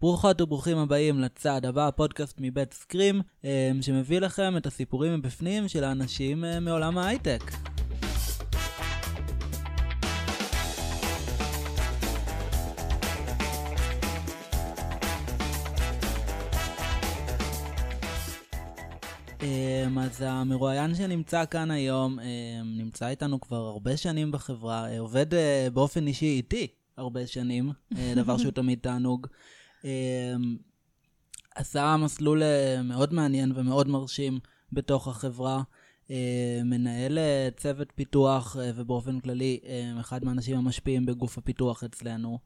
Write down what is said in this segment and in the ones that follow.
ברוכות וברוכים הבאים לצעד הבא, פודקאסט מבית סקרים, שמביא לכם את הסיפורים מבפנים של האנשים מעולם ההייטק. אז המרואיין שנמצא כאן היום, נמצא איתנו כבר הרבה שנים בחברה, עובד באופן אישי איתי הרבה שנים, דבר שהוא תמיד תענוג. עשה מסלול מאוד מעניין ומאוד מרשים בתוך החברה, מנהל צוות פיתוח ובאופן כללי אחד מהאנשים המשפיעים בגוף הפיתוח אצלנו.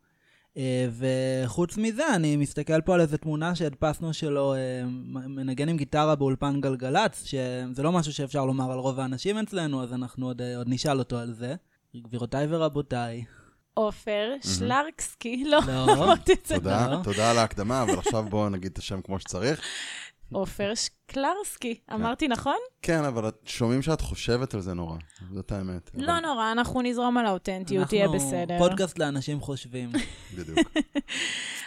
וחוץ מזה אני מסתכל פה על איזו תמונה שהדפסנו שלו מנגן עם גיטרה באולפן גלגלץ, שזה לא משהו שאפשר לומר על רוב האנשים אצלנו, אז אנחנו עוד נשאל אותו על זה. גבירותיי ורבותיי, אופר שלרקסקי, לא אמרת את זה. תודה על ההקדמה, אבל עכשיו בואו נגיד את השם כמו שצריך. אופר שקלרסקי, אמרתי נכון? כן, אבל שומעים שאת חושבת על זה נורא, זאת האמת. לא נורא, אנחנו נזרום על האותנטיות, תהיה בסדר. אנחנו פודקאסט לאנשים חושבים. בדיוק.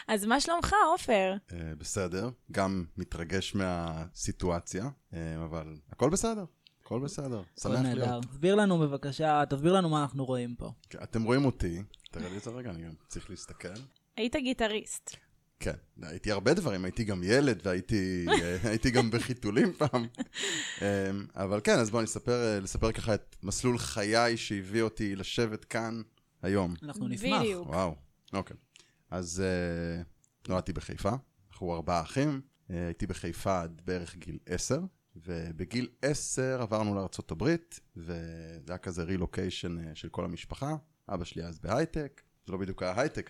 אז מה שלומך, אופר? בסדר, גם מתרגש מהסיטואציה, אבל הכל בסדר. הכל בסדר, שמח להיות. תסביר לנו בבקשה, תסביר לנו מה אנחנו רואים פה. אתם רואים אותי, תראה לי את הרגע, אני גם צריך להסתכל. היית גיטריסט. כן, הייתי הרבה דברים, הייתי גם ילד והייתי גם בחיתולים פעם. אבל כן, אז בואו נספר ככה את מסלול חיי שהביא אותי לשבת כאן היום. אנחנו נשמח. וואו, אוקיי. אז נולדתי בחיפה, אנחנו 4 אחים, הייתי בחיפה עד בערך גיל 10. ובגיל 10 עברנו לארצות הברית, וזה היה כזה רילוקיישן של כל המשפחה. אבא שלי אז בהייטק, זה לא בדיוק היה הייטק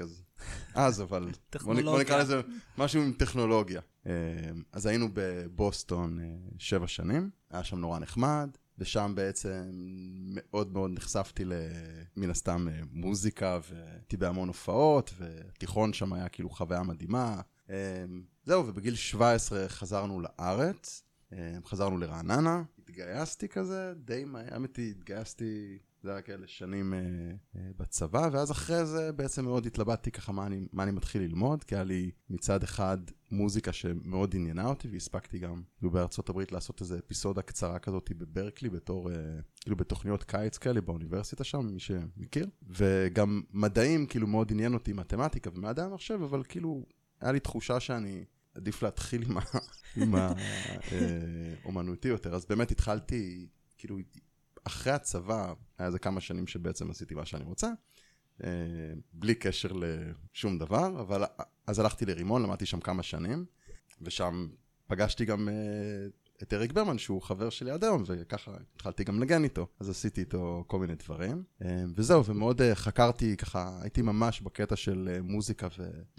אז אבל בוא נקרא לזה משהו עם טכנולוגיה. אז היינו בבוסטון 7 שנים, היה שם נורא נחמד, ושם בעצם מאוד מאוד נחשפתי מן הסתם מוזיקה, והייתי בהמון הופעות, והתיכון שם היה כאילו חוויה מדהימה. זהו, ובגיל 17 חזרנו לארץ, חזרנו לרעננה, התגייסתי כזה, די מהר, אמיתי, התגייסתי, זה היה כאלה שנים בצבא, ואז אחרי זה בעצם מאוד התלבטתי ככה מה אני מתחיל ללמוד, כי היה לי מצד אחד מוזיקה שמאוד עניינה אותי, והספקתי גם בארצות הברית לעשות איזו אפיסודה קצרה כזאת בברקלי, בתור, כאילו בתוכניות קיץ כאלה באוניברסיטה שם, מי שמכיר, וגם מדעים כאילו מאוד עניין אותי, מתמטיקה ומדעי המחשב, אבל כאילו היה לי תחושה שאני עדיף להתחיל עם האומנותי יותר. אז באמת התחלתי, כאילו, אחרי הצבא, היה זה כמה שנים שבעצם עשיתי מה שאני רוצה, בלי קשר לשום דבר, אבל אז הלכתי לרימון, למדתי שם כמה שנים, ושם פגשתי גם את אריק ברמן, שהוא חבר שלי עד היום, וככה התחלתי גם לנגן איתו. אז עשיתי איתו כל מיני דברים, וזהו, ומאוד חקרתי ככה, הייתי ממש בקטע של מוזיקה,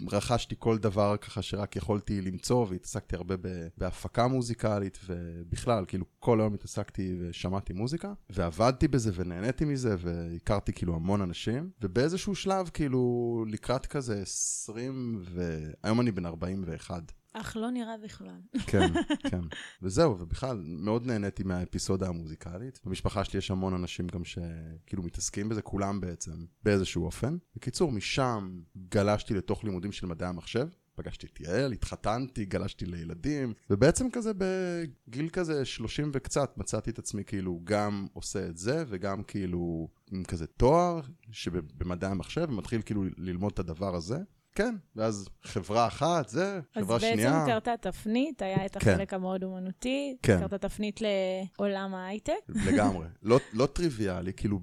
ורכשתי כל דבר ככה שרק יכולתי למצוא, והתעסקתי הרבה בהפקה מוזיקלית, ובכלל, כאילו כל היום התעסקתי ושמעתי מוזיקה, ועבדתי בזה ונהניתי מזה, והכרתי כאילו המון אנשים, ובאיזשהו שלב, כאילו לקראת כזה 20, והיום אני בן 41. אך לא נראה בכלל. כן, כן. וזהו, ובכלל, מאוד נהניתי מהאפיסודה המוזיקלית. במשפחה שלי יש המון אנשים גם שכאילו מתעסקים בזה, כולם בעצם, באיזשהו אופן. בקיצור, משם גלשתי לתוך לימודים של מדעי המחשב. פגשתי את יעל, התחתנתי, גלשתי לילדים. ובעצם כזה בגיל כזה 30 וקצת מצאתי את עצמי כאילו גם עושה את זה, וגם כאילו עם כזה תואר שבמדעי המחשב, ומתחיל כאילו ללמוד את הדבר הזה. כן, ואז חברה אחת, זה, חברה שנייה. אז בעצם קרתה תפנית, היה את החלק המאוד אומנותי, קרתה תפנית לעולם ההייטק. לגמרי, לא טריוויאלי, כאילו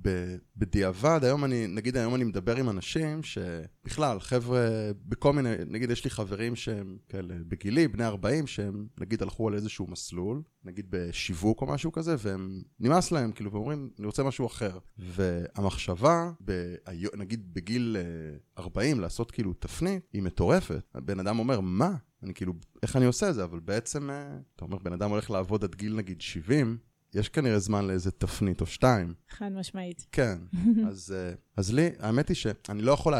בדיעבד, נגיד היום אני מדבר עם אנשים שבכלל, חבר'ה, בכל מיני, נגיד יש לי חברים שהם כאלה בגילי, בני 40, שהם נגיד הלכו על איזשהו מסלול, נגיד בשיווק או משהו כזה, והם נמאס להם, כאילו, ואומרים, אני רוצה משהו אחר. והמחשבה, נגיד בגיל 40, לעשות כאילו תפנית, היא מטורפת. הבן אדם אומר, מה? אני כאילו, איך אני עושה את זה? אבל בעצם, אתה אומר, בן אדם הולך לעבוד עד גיל נגיד 70, יש כנראה זמן לאיזה תפנית או 2. חד משמעית. כן. אז לי, האמת היא שאני לא יכול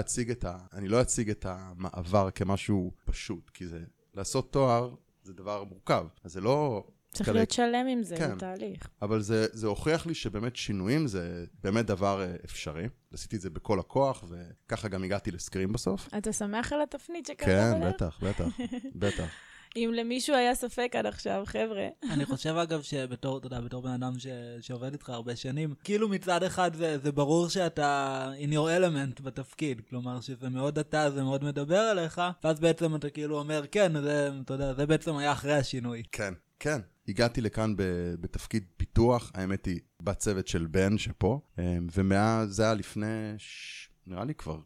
להציג את המעבר כמשהו פשוט, כי זה, לעשות תואר זה דבר מורכב. אז זה לא, צריך להיות שלם עם זה, זה תהליך. אבל זה הוכיח לי שבאמת שינויים זה באמת דבר אפשרי. עשיתי את זה בכל הכוח, וככה גם הגעתי לסקרים בסוף. אתה שמח על התפנית שכזה? כן, בטח, בטח, בטח. אם למישהו היה ספק עד עכשיו, חבר'ה. אני חושב אגב שבתור, אתה יודע, בתור בן אדם שעובד איתך הרבה שנים, כאילו מצד אחד זה ברור שאתה in your element בתפקיד, כלומר שזה מאוד אתה, זה מאוד מדבר אליך, ואז בעצם אתה כאילו אומר, כן, אתה יודע, זה בעצם היה אחרי השינוי. כן, כן. הגעתי לכאן בתפקיד פיתוח, האמת היא בצוות של בן שפה, ומאז זה היה לפני, נראה לי כבר,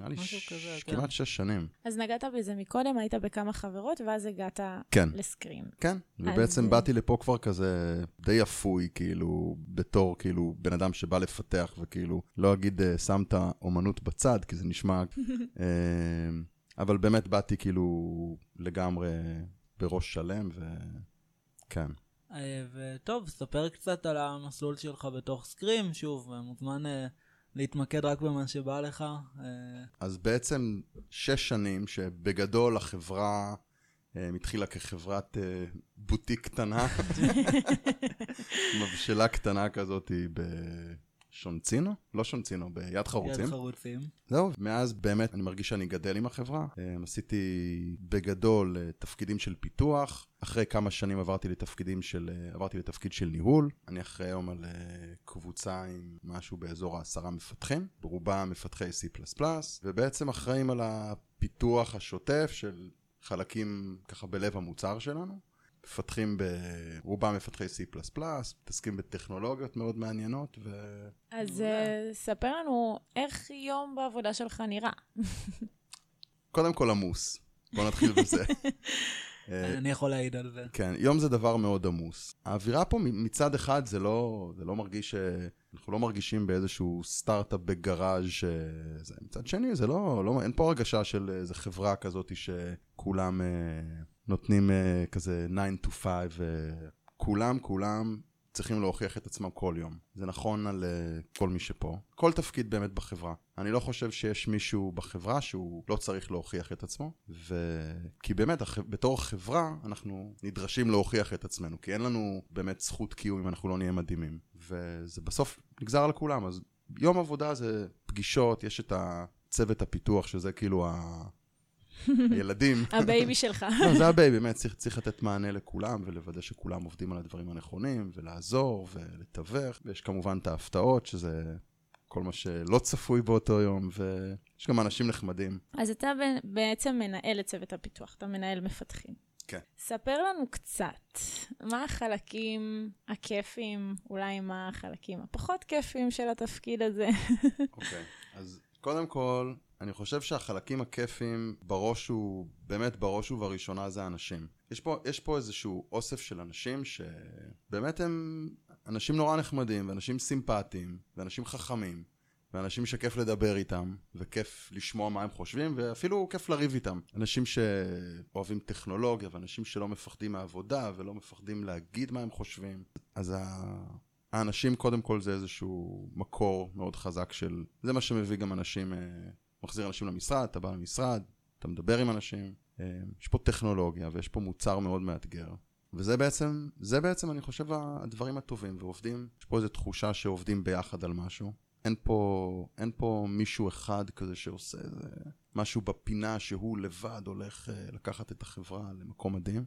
נראה לי כמעט 6 שנים. אז נגעת בזה מקודם, היית בכמה חברות, ואז הגעת לסקרים. כן, ובעצם באתי לפה כבר כזה די אפוי, כאילו, בתור כאילו בן אדם שבא לפתח, וכאילו, לא אגיד שם את האומנות בצד, כי זה נשמע, אבל באמת באתי כאילו לגמרי בראש שלם, כן. וטוב, ספר קצת על המסלול שלך בתוך סקרים, שוב, מוזמן להתמקד רק במה שבא לך. אז בעצם 6 שנים שבגדול החברה מתחילה כחברת בוטיק קטנה, מבשלה קטנה כזאת בשונצינו, לא שונצינו, ביד חרוצים. יד חרוצים. זהו, מאז באמת אני מרגיש שאני גדל עם החברה. עשיתי בגדול תפקידים של פיתוח, אחרי כמה שנים עברתי לתפקיד של ניהול. אני אחרי היום על קבוצה עם משהו באזור 10 מפתחים, ברובם מפתחי C++, ובעצם אחראים על הפיתוח השוטף של חלקים ככה בלב המוצר שלנו. מפתחים ברובם מפתחי C++, מתעסקים בטכנולוגיות מאוד מעניינות. אז ספר לנו איך יום בעבודה שלך נראה. קודם כל עמוס, בוא נתחיל בזה. אני יכול להעיד על זה. כן, יום זה דבר מאוד עמוס. האווירה פה מצד אחד זה לא מרגיש, אנחנו לא מרגישים באיזשהו סטארט-אפ בגראז' מצד שני, זה לא, אין פה הרגשה של איזו חברה כזאת שכולם נותנים כזה 9 to 5, כולם צריכים להוכיח את עצמם כל יום. זה נכון על כל מי שפה. כל תפקיד באמת בחברה. אני לא חושב שיש מישהו בחברה שהוא לא צריך להוכיח את עצמו, כי באמת בתור חברה אנחנו נדרשים להוכיח את עצמנו, כי אין לנו באמת זכות קיום אם אנחנו לא נהיה מדהימים. וזה בסוף נגזר על כולם. אז יום עבודה זה פגישות, יש את הצוות הפיתוח שזה כאילו הילדים. הבייבי שלך. לא, זה הבייבי, באמת צריך לתת מענה לכולם ולוודא שכולם עובדים על הדברים הנכונים ולעזור ולתווך. ויש כמובן את ההפתעות שזה כל מה שלא צפוי באותו יום ויש גם אנשים נחמדים. אז אתה בעצם מנהל את צוות הפיתוח, אתה מנהל מפתחים. כן. ספר לנו קצת מה החלקים הכיפים, אולי מה החלקים הפחות כיפים של התפקיד הזה. אוקיי, אז קודם כל אני חושב שהחלקים הכיפים בראש ובראשונה זה האנשים. יש פה איזשהו אוסף של אנשים שבאמת הם אנשים נורא נחמדים, ואנשים סימפטיים, ואנשים חכמים, ואנשים שכיף לדבר איתם, וכיף לשמוע מה הם חושבים, ואפילו כיף לריב איתם. אנשים שאוהבים טכנולוגיה, ואנשים שלא מפחדים מהעבודה, ולא מפחדים להגיד מה הם חושבים. אז האנשים קודם כל זה איזשהו מקור מאוד חזק של, זה מה שמביא גם אנשים, מחזיר אנשים למשרד, אתה בא למשרד, אתה מדבר עם אנשים, יש פה טכנולוגיה ויש פה מוצר מאוד מאתגר. וזה בעצם אני חושב הדברים הטובים, ועובדים, יש פה איזו תחושה שעובדים ביחד על משהו. אין פה מישהו אחד כזה שעושה איזה משהו בפינה שהוא לבד הולך לקחת את החברה למקום מדהים.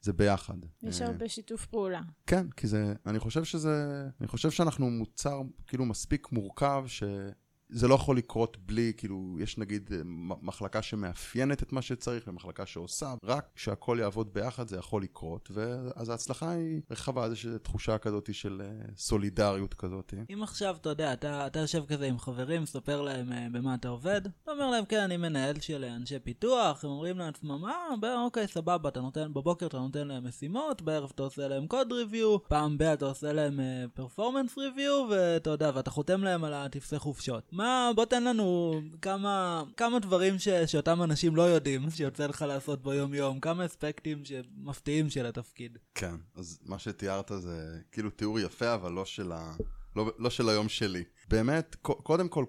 זה ביחד. יש הרבה שיתוף פעולה. כן, כי זה, אני חושב שאנחנו מוצר כאילו מספיק מורכב זה לא יכול לקרות בלי, כאילו, יש נגיד מחלקה שמאפיינת את מה שצריך, ומחלקה שעושה, רק כשהכל יעבוד ביחד זה יכול לקרות, ואז ההצלחה היא רחבה, זו תחושה כזאת של סולידריות כזאת. אם עכשיו, אתה יודע, אתה יושב כזה עם חברים, ספר להם במה אתה עובד, אתה אומר להם, כן, אני מנהל של אנשי פיתוח, הם אומרים לעצמם, אוקיי, סבבה, בבוקר אתה נותן להם משימות, בערב אתה עושה להם קוד ריוויו, פעם בי אתה עושה להם פרפורמנס ריוויו, ואתה יודע, ואתה חותם להם על הטפסי חופשות. בוא תן לנו כמה דברים שאותם אנשים לא יודעים שיוצא לך לעשות בו יום יום, כמה אספקטים מפתיעים של התפקיד. כן, אז מה שתיארת זה כאילו תיאור יפה, אבל לא של לא של היום שלי. באמת, קודם כל,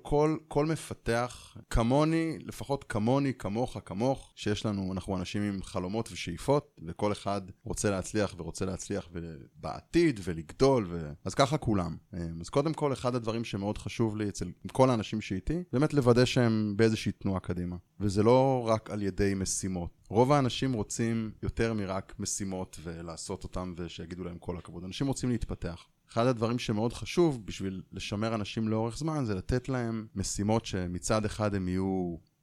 כל מפתח, כמוני, לפחות כמוני, כמוך, כמוך, שיש לנו, אנחנו אנשים עם חלומות ושאיפות, וכל אחד רוצה להצליח ורוצה להצליח בעתיד ולגדול, אז ככה כולם. אז קודם כל, אחד הדברים שמאוד חשוב לי אצל כל האנשים שאיתי, באמת לוודא שהם באיזושהי תנועה קדימה. וזה לא רק על ידי משימות. רוב האנשים רוצים יותר מרק משימות ולעשות אותם ושיגידו להם כל הכבוד. אנשים רוצים להתפתח. אחד הדברים שמאוד חשוב בשביל לשמר אנשים לאורך זמן זה לתת להם משימות שמצד אחד הם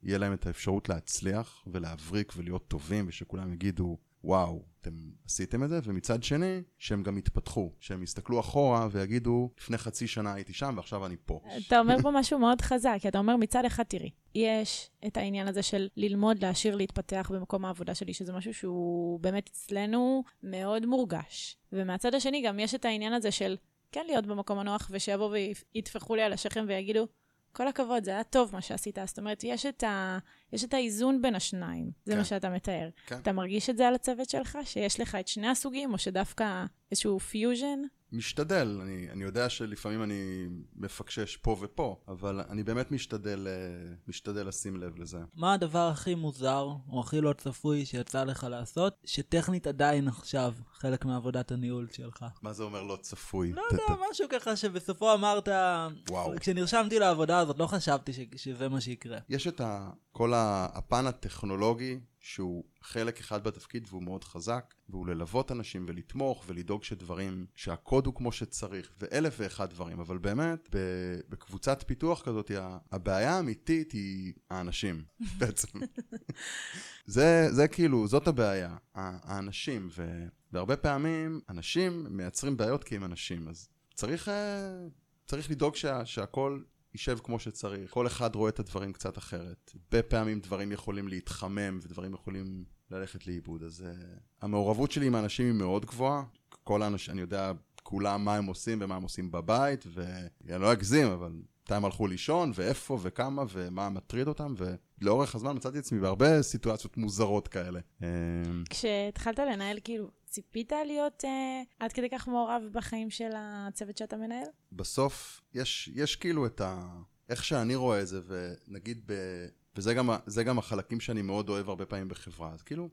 יהיה להם את האפשרות להצליח ולהבריק ולהיות טובים ושכולם יגידו וואו, אתם עשיתם את זה, ומצד שני, שהם גם יתפתחו, שהם יסתכלו אחורה ויגידו, לפני חצי שנה הייתי שם ועכשיו אני פה. אתה אומר פה משהו מאוד חזק, אתה אומר מצד אחד תראי, יש את העניין הזה של ללמוד, להשאיר, להתפתח במקום העבודה שלי, שזה משהו שהוא באמת אצלנו מאוד מורגש. ומהצד השני גם יש את העניין הזה של כן להיות במקום הנוח, ושיבואו ויתפחו לי על השכם ויגידו, כל הכבוד, זה היה טוב מה שעשית. זאת אומרת, יש את האיזון בין השניים. זה מה שאתה מתאר. אתה מרגיש את זה על הצוות שלך? שיש לך את שני הסוגים, או שדווקא איזשהו פיוז'ן? משתדל. אני יודע שלפעמים אני מפקשש פה ופה, אבל אני באמת משתדל לשים לב לזה. מה הדבר הכי מוזר, או הכי לא צפוי שיצא לך לעשות, שטכנית עדיין עכשיו חלק מעבודת הניהול שלך? מה זה אומר לא צפוי? לא יודע, משהו ככה שבסופו אמרת, כשנרשמתי לעבודה הזאת לא חשבתי שזה מה שיקרה. יש את כל הפן הטכנולוגי, שהוא חלק אחד בתפקיד והוא מאוד חזק, והוא ללוות אנשים ולתמוך ולדאוג שדברים, שהקוד הוא כמו שצריך, ואלף ואחד דברים. אבל באמת, בקבוצת פיתוח כזאת, הבעיה האמיתית היא האנשים, בעצם. זה כאילו, זאת הבעיה, האנשים, והרבה פעמים אנשים מייצרים בעיות כי הם אנשים, אז צריך לדאוג שהכל יישב כמו שצריך. כל אחד רואה את הדברים קצת אחרת. בפעמים דברים יכולים להתחמם ודברים יכולים ללכת לאיבוד. אז המעורבות שלי עם האנשים היא מאוד גבוהה. כל האנשים, אני יודע כולם מה הם עושים ומה הם עושים בבית, ואני לא אגזים, אבל הם הלכו לישון ואיפה וכמה ומה מטריד אותם, ולאורך הזמן מצאתי עצמי בהרבה סיטואציות מוזרות כאלה. כשהתחלת לנהל כאילו, ציפית להיות עד כדי כך מעורב בחיים של הצוות שאתה מנהל? בסוף יש כאילו את איך שאני רואה את זה, ונגיד וזה גם החלקים שאני מאוד אוהב הרבה פעמים בחברה. אז כאילו,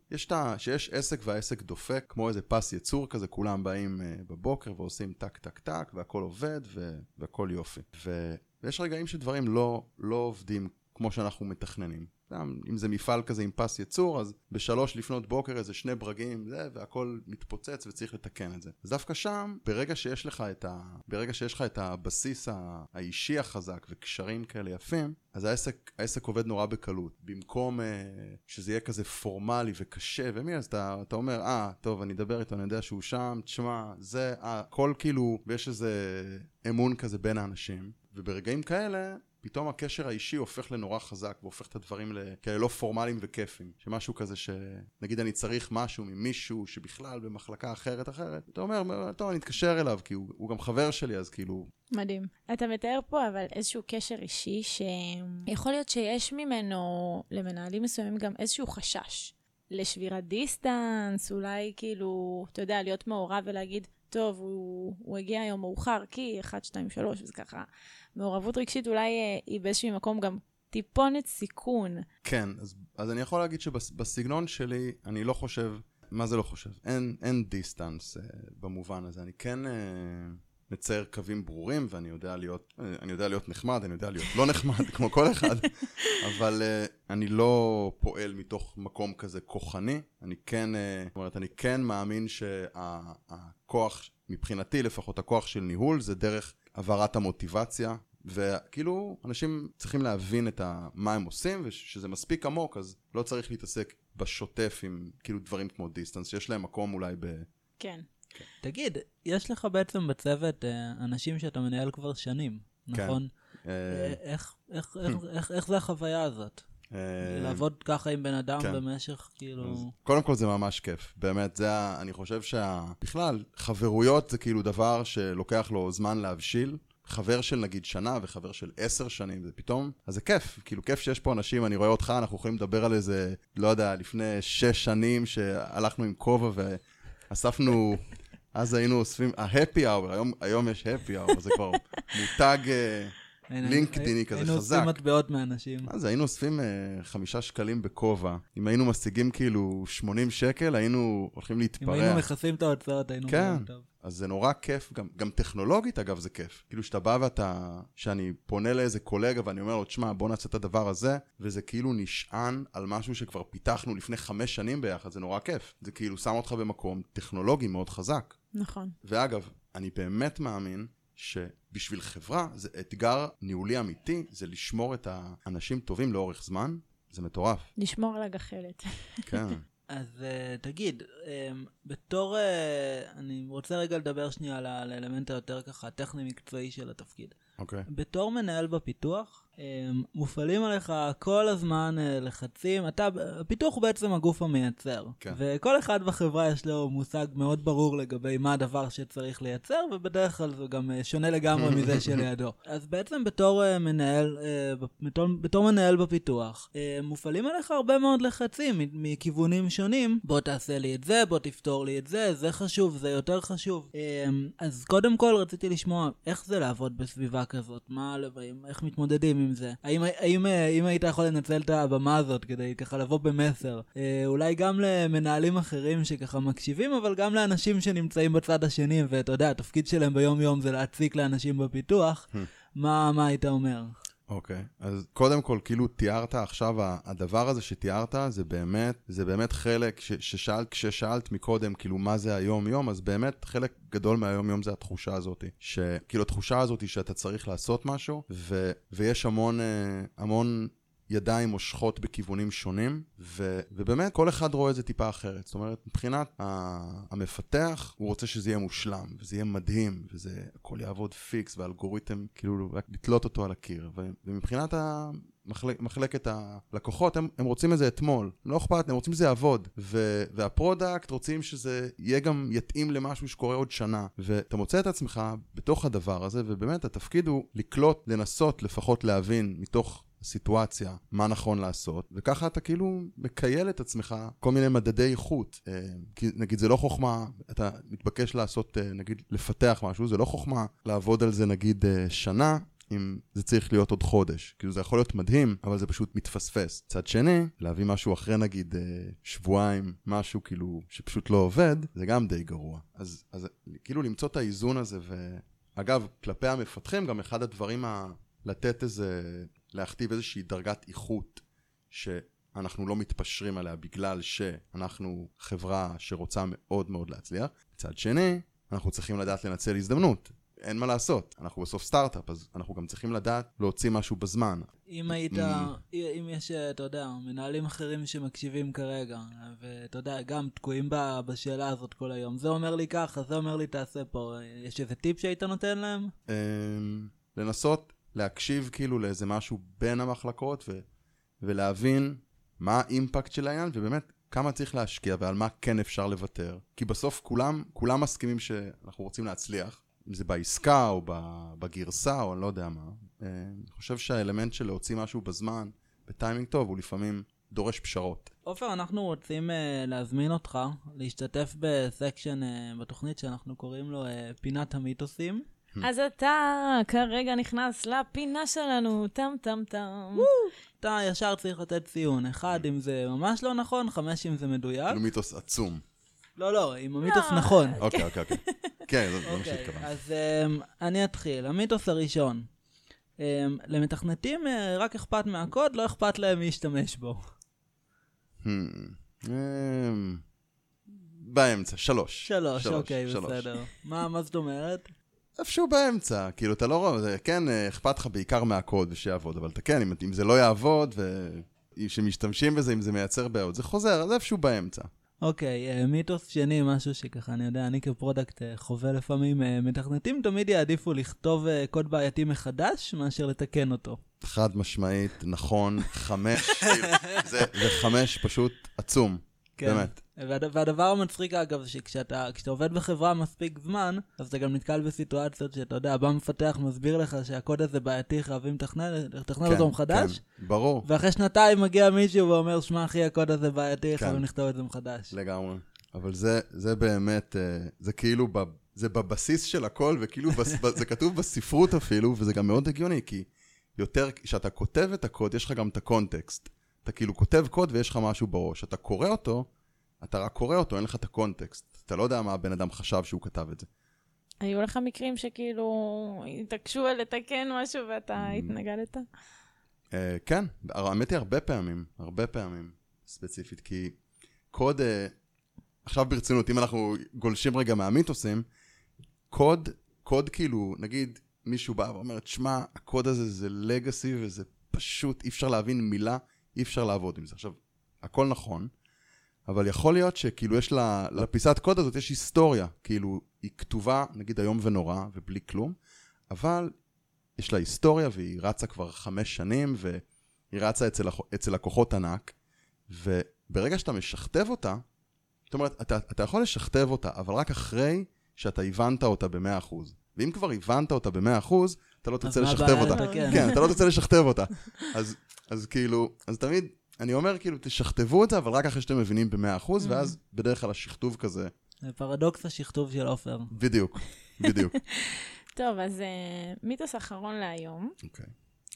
שיש עסק והעסק דופק, כמו איזה פס יצור כזה, כולם באים בבוקר ועושים טק טק טק, והכל עובד והכל יופי. ויש רגעים שדברים לא עובדים כמו שאנחנו מתכננים. אם זה מפעל כזה עם פס יצור, אז בשלוש לפנות בוקר איזה שני ברגים, והכל מתפוצץ וצריך לתקן את זה. אז דווקא שם, ברגע שיש לך את הבסיס האישי החזק וקשרים כאלה יפים, אז העסק עובד נורא בקלות. במקום שזה יהיה כזה פורמלי וקשה, ומי אז אתה אומר, טוב, אני אדבר איתו, אני יודע שהוא שם, תשמע, זה, כל כאילו, ויש איזה אמון כזה בין האנשים. וברגעים כאלה, פתאום הקשר האישי הופך לנורא חזק, והופך את הדברים כאלה לא פורמליים וכיפים. שמשהו כזה נגיד אני צריך משהו ממישהו שבכלל במחלקה אחרת, אתה אומר, טוב, אני אתקשר אליו, כי הוא גם חבר שלי, אז כאילו... מדהים. אתה מתאר פה, אבל איזשהו קשר אישי שיכול להיות שיש ממנו למנהלים מסוימים גם איזשהו חשש. לשבירת דיסטנס, אולי כאילו, אתה יודע, להיות מעורב ולהגיד, טוב, הוא הגיע היום מאוחר, כי 1, 2, 3, וזה ככה. מעורבות רגשית אולי היא באיזשהו מקום גם טיפונת סיכון. כן, אז אני יכול להגיד שבסגנון שלי, אני לא חושב, מה זה לא חושב? אין דיסטנס במובן הזה. אני כן מצייר קווים ברורים, ואני יודע להיות נחמד, אני יודע להיות לא נחמד, כמו כל אחד, אבל אני לא פועל מתוך מקום כזה כוחני. אני כן, זאת אומרת, אני כן מאמין שהכוח, מבחינתי לפחות הכוח של ניהול, זה דרך עברת המוטיבציה, וכאילו אנשים צריכים להבין את מה הם עושים, ושזה מספיק עמוק, אז לא צריך להתעסק בשוטף עם כאילו דברים כמו דיסטנס, שיש להם מקום אולי ב... כן. תגיד, יש לך בעצם בצוות אנשים שאתה מנהל כבר שנים, נכון? איך זה החוויה הזאת? לעבוד ככה עם בן אדם במשך כאילו... קודם כל זה ממש כיף, באמת, אני חושב שבכלל, חברויות זה כאילו דבר שלוקח לו זמן להבשיל, חבר של נגיד שנה וחבר של 10 שנים, זה פתאום, אז זה כיף, כאילו כיף שיש פה אנשים, אני רואה אותך, אנחנו יכולים לדבר על איזה, לא יודע, לפני 6 שנים שהלכנו עם כובע ואספנו אז היינו אוספים, ההפי האור, היום יש הפי האור, זה כבר מותג לינקדיני כזה חזק. היינו אוספים מטבעות מאנשים. אז היינו אוספים 5 שקלים בכובע. אם היינו משיגים כאילו 80 שקל, היינו הולכים להתפרע. אם היינו מכסים את ההוצאות, היינו מראים טוב. אז זה נורא כיף, גם טכנולוגית אגב זה כיף. כאילו שאתה בא ואתה, שאני פונה לאיזה קולגה ואני אומר לו, תשמע, בוא נעשה את הדבר הזה, וזה כאילו נשען על משהו שכבר פיתחנו לפני 5 שנים ביחד, זה נורא כיף. זה כאילו שם אותך במקום טכנולוגי מאוד חזק. נכון. ואגב, אני באמת מאמין שבשביל חברה זה אתגר ניהולי אמיתי, זה לשמור את האנשים טובים לאורך זמן, זה מטורף. לשמור על הגחלת. כן. אז תגיד, בתור, אני רוצה רגע לדבר שנייה על האלמנט היותר ככה, הטכני-מקצועי של התפקיד. אוקיי. בתור מנהל בפיתוח, מופעלים עליך כל הזמן לחצים, הפיתוח הוא בעצם הגוף המייצר. כן. וכל אחד בחברה יש לו מושג מאוד ברור לגבי מה הדבר שצריך לייצר, ובדרך כלל זה גם שונה לגמרי מזה שלידו. אז בעצם בתור מנהל בפיתוח, מופעלים עליך הרבה מאוד לחצים מכיוונים שונים, בוא תעשה לי את זה, בוא תפתור לי את זה, זה חשוב, זה יותר חשוב. אז קודם כל רציתי לשמוע איך זה לעבוד בסביבה כזאת, מה הלווים, איך מתמודדים עם זה. האם היית יכול לנצל את הבמה הזאת כדי ככה לבוא במסר, אולי גם למנהלים אחרים שככה מקשיבים, אבל גם לאנשים שנמצאים בצד השני, ואתה יודע, התפקיד שלהם ביום יום זה להציק לאנשים בפיתוח, מה היית אומר? אוקיי, אז קודם כל, כאילו תיארת עכשיו, הדבר הזה שתיארת, זה באמת חלק, כששאלת מקודם, כאילו מה זה היום-יום, אז באמת חלק גדול מהיום-יום זה התחושה הזאת, שכאילו התחושה הזאת שאתה צריך לעשות משהו, ויש המון ידיים מושכות בכיוונים שונים, ובאמת כל אחד רואה את זה טיפה אחרת. זאת אומרת, מבחינת המפתח, הוא רוצה שזה יהיה מושלם, וזה יהיה מדהים, וזה הכל יעבוד פיקס, והאלגוריתם כאילו רק לתלות אותו על הקיר. ומבחינת מחלקת הלקוחות, הם רוצים את זה אתמול, הם לא אכפת, הם רוצים שזה יעבוד, והפרודקט רוצים שזה יהיה גם יתאים למשהו שקורה עוד שנה, ואתה מוצא את עצמך בתוך הדבר הזה, ובאמת התפקיד הוא לקלוט, לנסות לפחות להבין מתוך סיטואציה, מה נכון לעשות, וככה אתה כאילו מקייל את עצמך כל מיני מדדי איכות. נגיד, זה לא חוכמה, אתה מתבקש לעשות, נגיד, לפתח משהו, זה לא חוכמה לעבוד על זה, נגיד, שנה, אם זה צריך להיות עוד חודש. כאילו זה יכול להיות מדהים, אבל זה פשוט מתפספס. צד שני, להביא משהו אחרי, נגיד, שבועיים, משהו כאילו שפשוט לא עובד, זה גם די גרוע. אז כאילו למצוא את האיזון הזה, ואגב, כלפי המפתחים, גם אחד הדברים לתת איזה להכתיב איזושהי דרגת איכות שאנחנו לא מתפשרים עליה בגלל שאנחנו חברה שרוצה מאוד מאוד להצליח. מצד שני, אנחנו צריכים לדעת לנצל הזדמנות. אין מה לעשות. אנחנו בסוף סטארט-אפ, אז אנחנו גם צריכים לדעת להוציא משהו בזמן. אם יש, אתה יודע, מנהלים אחרים שמקשיבים כרגע, ואתה יודע, גם תקועים בשאלה הזאת כל היום. זה אומר לי ככה, זה אומר לי תעשה פה. יש איזה טיפ שהיית נותן להם? לנסות להקשיב כאילו לאיזה משהו בין המחלקות ולהבין מה האימפקט של העניין ובאמת כמה צריך להשקיע ועל מה כן אפשר לוותר. כי בסוף כולם מסכימים שאנחנו רוצים להצליח, אם זה בעסקה או בגרסה או אני לא יודע מה. אני חושב שהאלמנט של להוציא משהו בזמן, בטיימינג טוב, הוא לפעמים דורש פשרות. אופר, אנחנו רוצים להזמין אותך להשתתף בסקשן בתוכנית שאנחנו קוראים לו פינת המיתוסים. אז אתה כרגע נכנס לפינה שלנו, טם טם טם. אתה ישר צריך לתת ציון, 1 אם זה ממש לא נכון, 5 אם זה מדויק. כאילו מיתוס עצום. לא, אם המיתוס נכון. אוקיי. כן, זה מה שהתכוון. אז אני אתחיל, המיתוס הראשון. למתכנתים רק אכפת מהקוד, לא אכפת להם להשתמש בו. באמצע, 3. 3, אוקיי, בסדר. מה זאת אומרת? אפשר באמצע, כאילו אתה לא רואה, כן, אכפת לך בעיקר מהקוד שיעבוד, אבל אתה כן, אם זה לא יעבוד, שמשתמשים בזה, אם זה מייצר בעוד, זה חוזר, אז אפשר באמצע. אוקיי, מיתוס שני, משהו שככה, אני יודע, אני כפרודקט חווה לפעמים, מתכנתים תמיד יעדיפו לכתוב קוד בעייתי מחדש, מאשר לתקן אותו. חד משמעית, נכון, 5, זה 5 פשוט עצום, באמת. והדבר המצחיק אגב, שכשאתה עובד בחברה מספיק זמן, אז אתה גם נתקל בסיטואציות שאתה יודע, הבא מפתח מסביר לך שהקוד הזה בעייתי, חייבים תכנן אותו מחדש. כן, ברור. ואחרי שנתיים מגיע מישהו ואומר, שמע אחי, הקוד הזה בעייתי, חייבים נכתוב את זה מחדש. לגמרי. אבל זה באמת, זה כאילו, זה בבסיס של הכל, וכאילו זה כתוב בספרות אפילו, וזה גם מאוד הגיוני, כי יותר, כשאתה כותב את הקוד, יש לך גם את הקונטקסט. אתה כאילו כותב קוד ויש לך משהו בראש. אתה קורא אותו, אתה רק קורא אותו, אין לך את הקונטקסט. אתה לא יודע מה הבן אדם חשב שהוא כתב את זה. היו לך מקרים שכאילו התעקשו לתקן משהו ואתה התנגדת? כן, האמת היא הרבה פעמים ספציפית, כי קוד, עכשיו ברצינות, אם אנחנו גולשים רגע מהמיתוסים, קוד כאילו, נגיד מישהו בא ואומר, תשמע, הקוד הזה זה לגאסי וזה פשוט, אי אפשר להבין מילה, אי אפשר לעבוד עם זה. עכשיו, הכל נכון, אבל יכול להיות שכאילו יש לפיסת קוד הזאת, יש היסטוריה, כאילו היא כתובה, נגיד היום ונורא ובלי כלום, אבל יש לה היסטוריה והיא רצה כבר 5 שנים, והיא רצה אצל לקוחות ענק, וברגע שאתה משכתב אותה, זאת אומרת, אתה יכול לשכתב אותה, אבל רק אחרי שאתה הבנת אותה ב-100%. ואם כבר הבנת אותה ב-100%, אתה לא תצא לשכתב אותה. כן, אתה לא תצא לשכתב אותה. אז כאילו, אז תמיד, אני אומר כאילו, תשכתבו אותה, אבל רק אחרי שאתם מבינים ב-100%, ואז בדרך כלל השכתוב כזה. זה פרדוקס השכתוב של אופר. בדיוק. טוב, אז מיתוס אחרון להיום. אוקיי.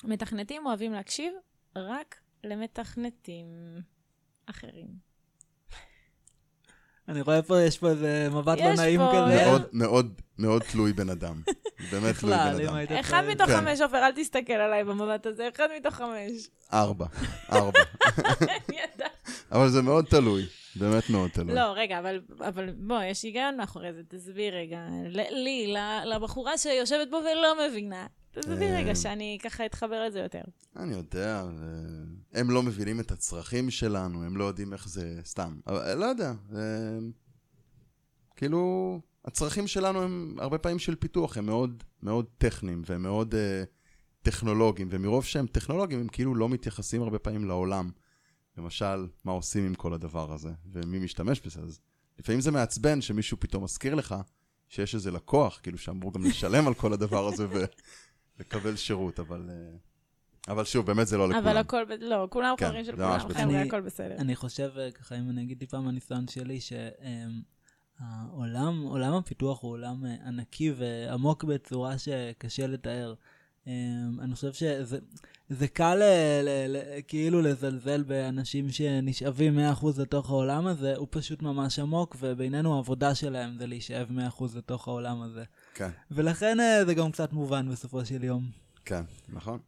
מתכנתים אוהבים להקשיב רק למתכנתים אחרים. אני רואה פה, יש פה איזה מבט לא נעים כזה. מאוד, מאוד, מאוד תלוי בן אדם. באמת תלוי בן אדם. 1 מתוך 5, אופר, אל תסתכל עליי במבט הזה. 1 מתוך 5. 4. אבל זה מאוד תלוי. באמת מאוד תלוי. לא, רגע, אבל בוא, יש היגיון מאחורי זה. תסביר רגע. לי, לבחורה שיושבת בו ולא מבינה. תסביר רגע שאני ככה אתחבר את זה יותר. אני יודע, הם לא מבינים את הצרכים שלנו, הם לא יודעים איך זה סתם. אבל לא יודע, כאילו, הצרכים שלנו הם הרבה פעמים של פיתוח, הם מאוד מאוד טכניים והם מאוד טכנולוגיים, ומרוב שהם טכנולוגיים הם כאילו לא מתייחסים הרבה פעמים לעולם. למשל, מה עושים עם כל הדבר הזה, ומי משתמש בזה. אז לפעמים זה מעצבן שמישהו פתאום מזכיר לך שיש איזה לקוח, כאילו שאמור גם לשלם על כל הדבר הזה ולקבל שירות, אבל שוב, באמת זה לא לכולם. אבל הכל, לא, כולם חברים של כולם, לכן זה הכל בסדר. אני חושב, ככה אם אני אגיד טיפה מהניסיון שלי, שעולם הפיתוח הוא עולם ענקי ועמוק בצורה שקשה לתאר. אני חושב שזה קל כאילו לזלזל באנשים שנשאבים 100% לתוך העולם הזה, הוא פשוט ממש עמוק, ובינינו העבודה שלהם זה להישאב 100% לתוך העולם הזה. כן. ולכן זה גם קצת מובן בסופו של יום. כן, נכון.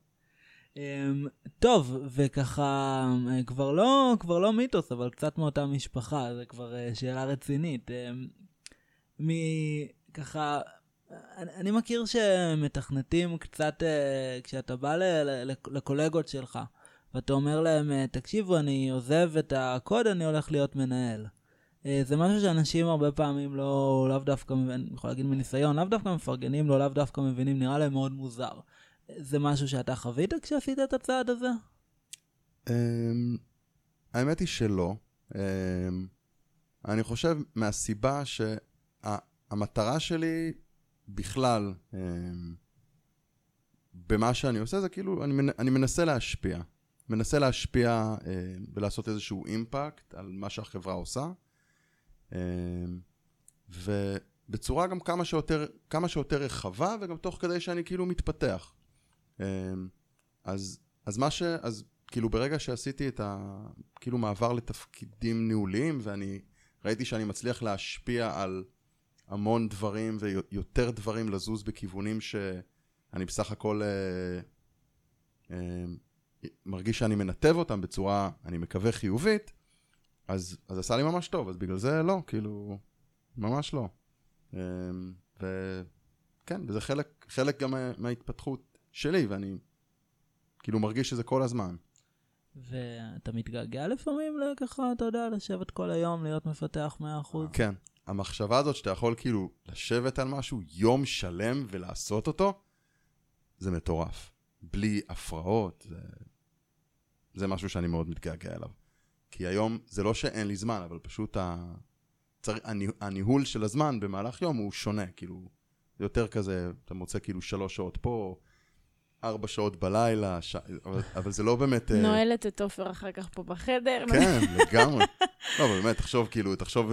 טוב, וככה כבר לא מיתוס, אבל קצת מאותה משפחה, זה כבר שאלה רצינית. ככה... אני מכיר שמתכנתים קצת, כשאתה בא לקולגות שלך, ואתה אומר להם, תקשיבו, אני עוזב את הקוד, אני הולך להיות מנהל. זה משהו שאנשים הרבה פעמים לאו דווקא, אני יכול להגיד מניסיון, לאו דווקא מפרגנים, לאו דווקא מבינים, נראה להם מאוד מוזר. זה משהו שאתה חווית כשעשית את הצעד הזה? האמת היא שלא. אני חושב מהסיבה שהמטרה שלי... בכלל, במה שאני עושה זה כאילו, אני מנסה להשפיע. מנסה להשפיע ולעשות איזשהו אימפקט על מה שהחברה עושה. ובצורה גם כמה שיותר רחבה, וגם תוך כדי שאני כאילו מתפתח. אז כאילו ברגע שעשיתי את כאילו מעבר לתפקידים ניהוליים, ואני ראיתי שאני מצליח להשפיע על המון דברים ויותר דברים לזוז בכיוונים שאני בסך הכל מרגיש שאני מנתב אותם בצורה, אני מקווה חיובית, אז עשה לי ממש טוב, אז בגלל זה לא, כאילו, ממש לא. וכן, וזה חלק גם מההתפתחות שלי, ואני כאילו מרגיש שזה כל הזמן. ואתה מתגעגע לפעמים לככה, אתה יודע, לשבת כל היום, להיות מפתח 100%? כן. המחשבה הזאת שאתה יכול כאילו לשבת על משהו יום שלם ולעשות אותו, זה מטורף. בלי הפרעות, זה משהו שאני מאוד מתגעגע אליו. כי היום זה לא שאין לי זמן, אבל פשוט הניהול של הזמן במהלך יום הוא שונה, כאילו, יותר כזה, אתה מוצא כאילו 3 שעות פה, ארבע שעות בלילה, אבל זה לא באמת... נועלת את אופר אחר כך פה בחדר. כן, לגמרי. לא, באמת, תחשוב כאילו, תחשוב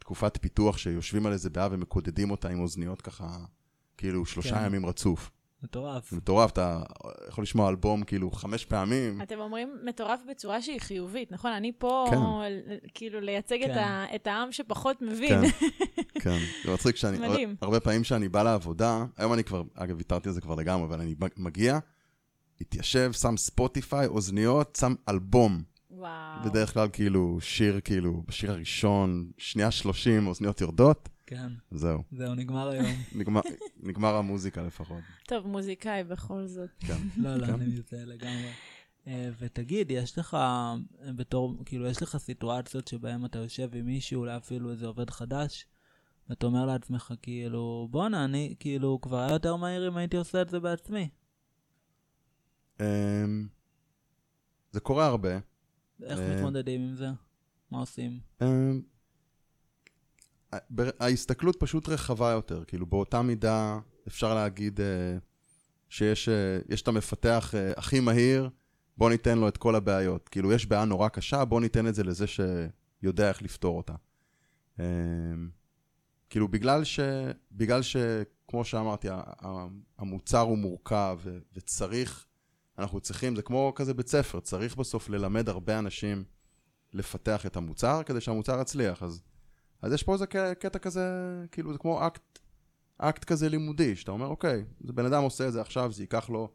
תקופת פיתוח שיושבים על איזה באה ומקודדים אותה עם אוזניות ככה, כאילו, 3 ימים רצוף. מטורף. מטורף, אתה יכול לשמוע אלבום כאילו 5 פעמים. אתם אומרים מטורף בצורה שהיא חיובית, נכון? אני פה כאילו לייצג את העם שפחות מבין. כן, זה מצחיק שאני, הרבה פעמים שאני בא לעבודה, היום אני כבר, אגב, התארתי על זה כבר לגמרי, אבל אני מגיע, התיישב, שם ספוטיפיי, אוזניות, שם אלבום. וואו. בדרך כלל כאילו שיר, כאילו בשיר הראשון, 2:30, אוזניות יורדות. כן. זהו. זהו, נגמר היום. נגמר המוזיקה לפחות. טוב, מוזיקאי בכל זאת. כן. לא, אני מיוצא לגמרי. ותגיד, יש לך, בתור, כאילו, יש לך סיטואציות שבהן אתה יושב עם מישהו, אולי אפילו איזה עובד חדש, ואתה אומר לעצמך, כאילו, בונה, אני, כאילו, כבר היה יותר מהיר אם הייתי עושה את זה בעצמי. זה קורה הרבה. איך מתמודדים עם זה? מה עושים? ההסתכלות פשוט רחבה יותר, כאילו באותה מידה אפשר להגיד שיש את המפתח הכי מהיר, בוא ניתן לו את כל הבעיות, כאילו יש בעיה נורא קשה, בוא ניתן את זה לזה שיודע איך לפתור אותה. כאילו בגלל ש כמו שאמרתי, המוצר הוא מורכב וצריך, אנחנו צריכים, זה כמו כזה בית ספר, צריך בסוף ללמד הרבה אנשים לפתח את המוצר כדי שהמוצר יצליח, אז יש פה איזה קטע כזה, כאילו זה כמו אקט כזה לימודי, שאתה אומר, אוקיי, זה בן אדם עושה את זה עכשיו, זה ייקח לו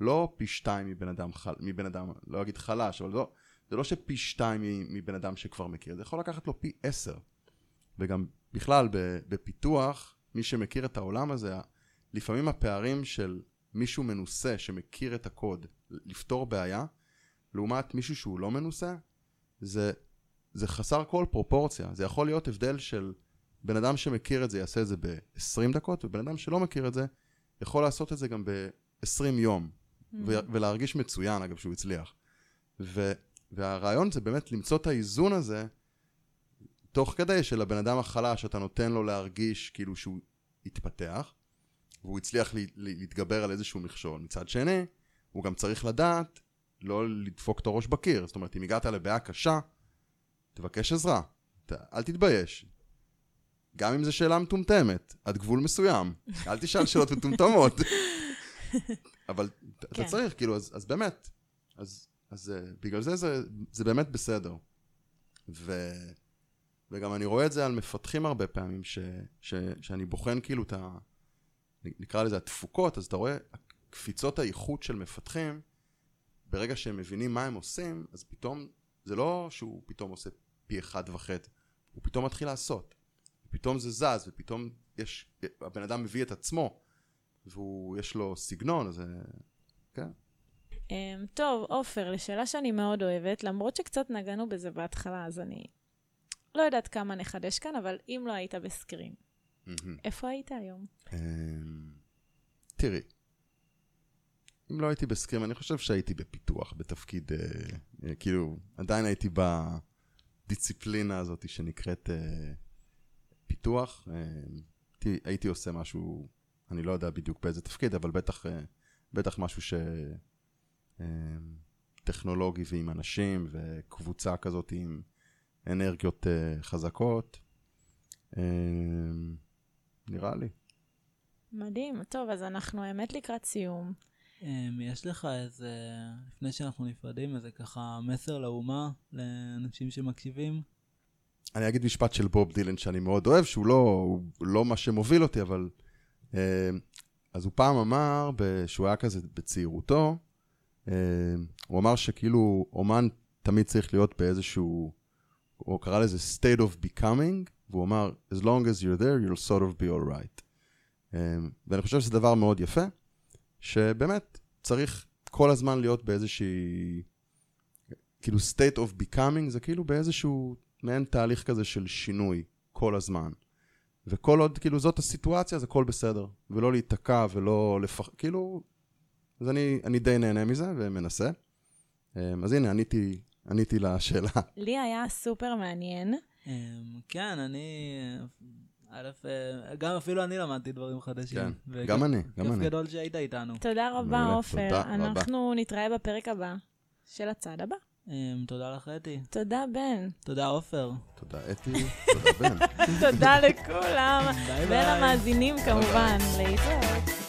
לא פי 2 מבן אדם, לא אגיד חלש, אבל זה לא שפי 2 מבן אדם שכבר מכיר, זה יכול לקחת לו פי 10. וגם בכלל בפיתוח, מי שמכיר את העולם הזה, לפעמים הפערים של מישהו מנוסה שמכיר את הקוד לפתור בעיה, לעומת מישהו שהוא לא מנוסה, זה חסר כל פרופורציה. זה יכול להיות הבדל של בן אדם שמכיר את זה יעשה את זה ב-20 דקות, ובן אדם שלא מכיר את זה יכול לעשות את זה גם ב-20 יום, ולהרגיש מצוין, אגב, שהוא הצליח. והרעיון זה באמת למצוא את האיזון הזה, תוך כדי של הבן אדם החלש, שאתה נותן לו להרגיש כאילו שהוא התפתח, והוא הצליח להתגבר על איזשהו מכשול. מצד שני, הוא גם צריך לדעת לא לדפוק את הראש בקיר. זאת אומרת, אם הגעת לבעיה קשה, תבקש עזרה, אל תתבייש. גם אם זו שאלה מטומטמת, עד גבול מסוים. אל תשאל שאלות מטומטמות. אבל אתה צריך, כאילו, אז באמת, אז בגלל זה באמת בסדר. וגם אני רואה את זה על מפתחים הרבה פעמים, שאני בוחן כאילו את ה... נקרא לזה התפוקות, אז אתה רואה, קפיצות האיכות של מפתחים, ברגע שהם מבינים מה הם עושים, אז פתאום... זה לא שהוא פתאום עושה פי 1.5, הוא פתאום מתחיל לעשות. פתאום זה זז, ופתאום הבן אדם מביא את עצמו, ויש לו סגנון, אז כן. טוב, אופר, לשאלה שאני מאוד אוהבת, למרות שקצת נגענו בזה בהתחלה, אז אני לא יודעת כמה נחדש כאן, אבל אם לא היית בסקרים, איפה היית היום? תראי. אם לא הייתי בסקרים, אני חושב שהייתי בפיתוח, בתפקיד, כאילו, עדיין הייתי בדיציפלינה הזאת שנקראת פיתוח. הייתי עושה משהו, אני לא יודע בדיוק באיזה תפקיד, אבל בטח משהו שטכנולוגי ועם אנשים, וקבוצה כזאת עם אנרגיות חזקות. נראה לי. מדהים, טוב, אז אנחנו האמת לקראת סיום. יש לך איזה, לפני שאנחנו נפרדים, איזה ככה מסר לאומה, לאנשים שמקשיבים? אני אגיד משפט של בוב דילן שאני מאוד אוהב, שהוא לא מה שמוביל אותי, אבל... אז הוא פעם אמר, שהוא היה כזה בצעירותו, הוא אמר שכאילו אומן תמיד צריך להיות באיזשהו, הוא קרא לזה state of becoming, והוא אמר, as long as you're there, you'll sort of be all right. ואני חושב שזה דבר מאוד יפה, שבאמת צריך כל הזמן להיות באיזושהי, כאילו state of becoming, זה כאילו באיזשהו מעין תהליך כזה של שינוי כל הזמן. וכל עוד, כאילו זאת הסיטואציה, זה כל בסדר. ולא להיתקע ולא כאילו, אז אני די נהנה מזה ומנסה. אז הנה, עניתי לשאלה. לי היה סופר מעניין. כן, אני... גם אפילו אני למדתי דברים חדשים. כן, גם אני. כיף גדול שהיית איתנו. תודה רבה, אופר. אנחנו נתראה בפרק הבא של הצד הבא. תודה לך, אתי. תודה, בן. תודה, אופר. תודה, אתי. תודה, בן. תודה לכולם. ולמאזינים, כמובן. להתראות.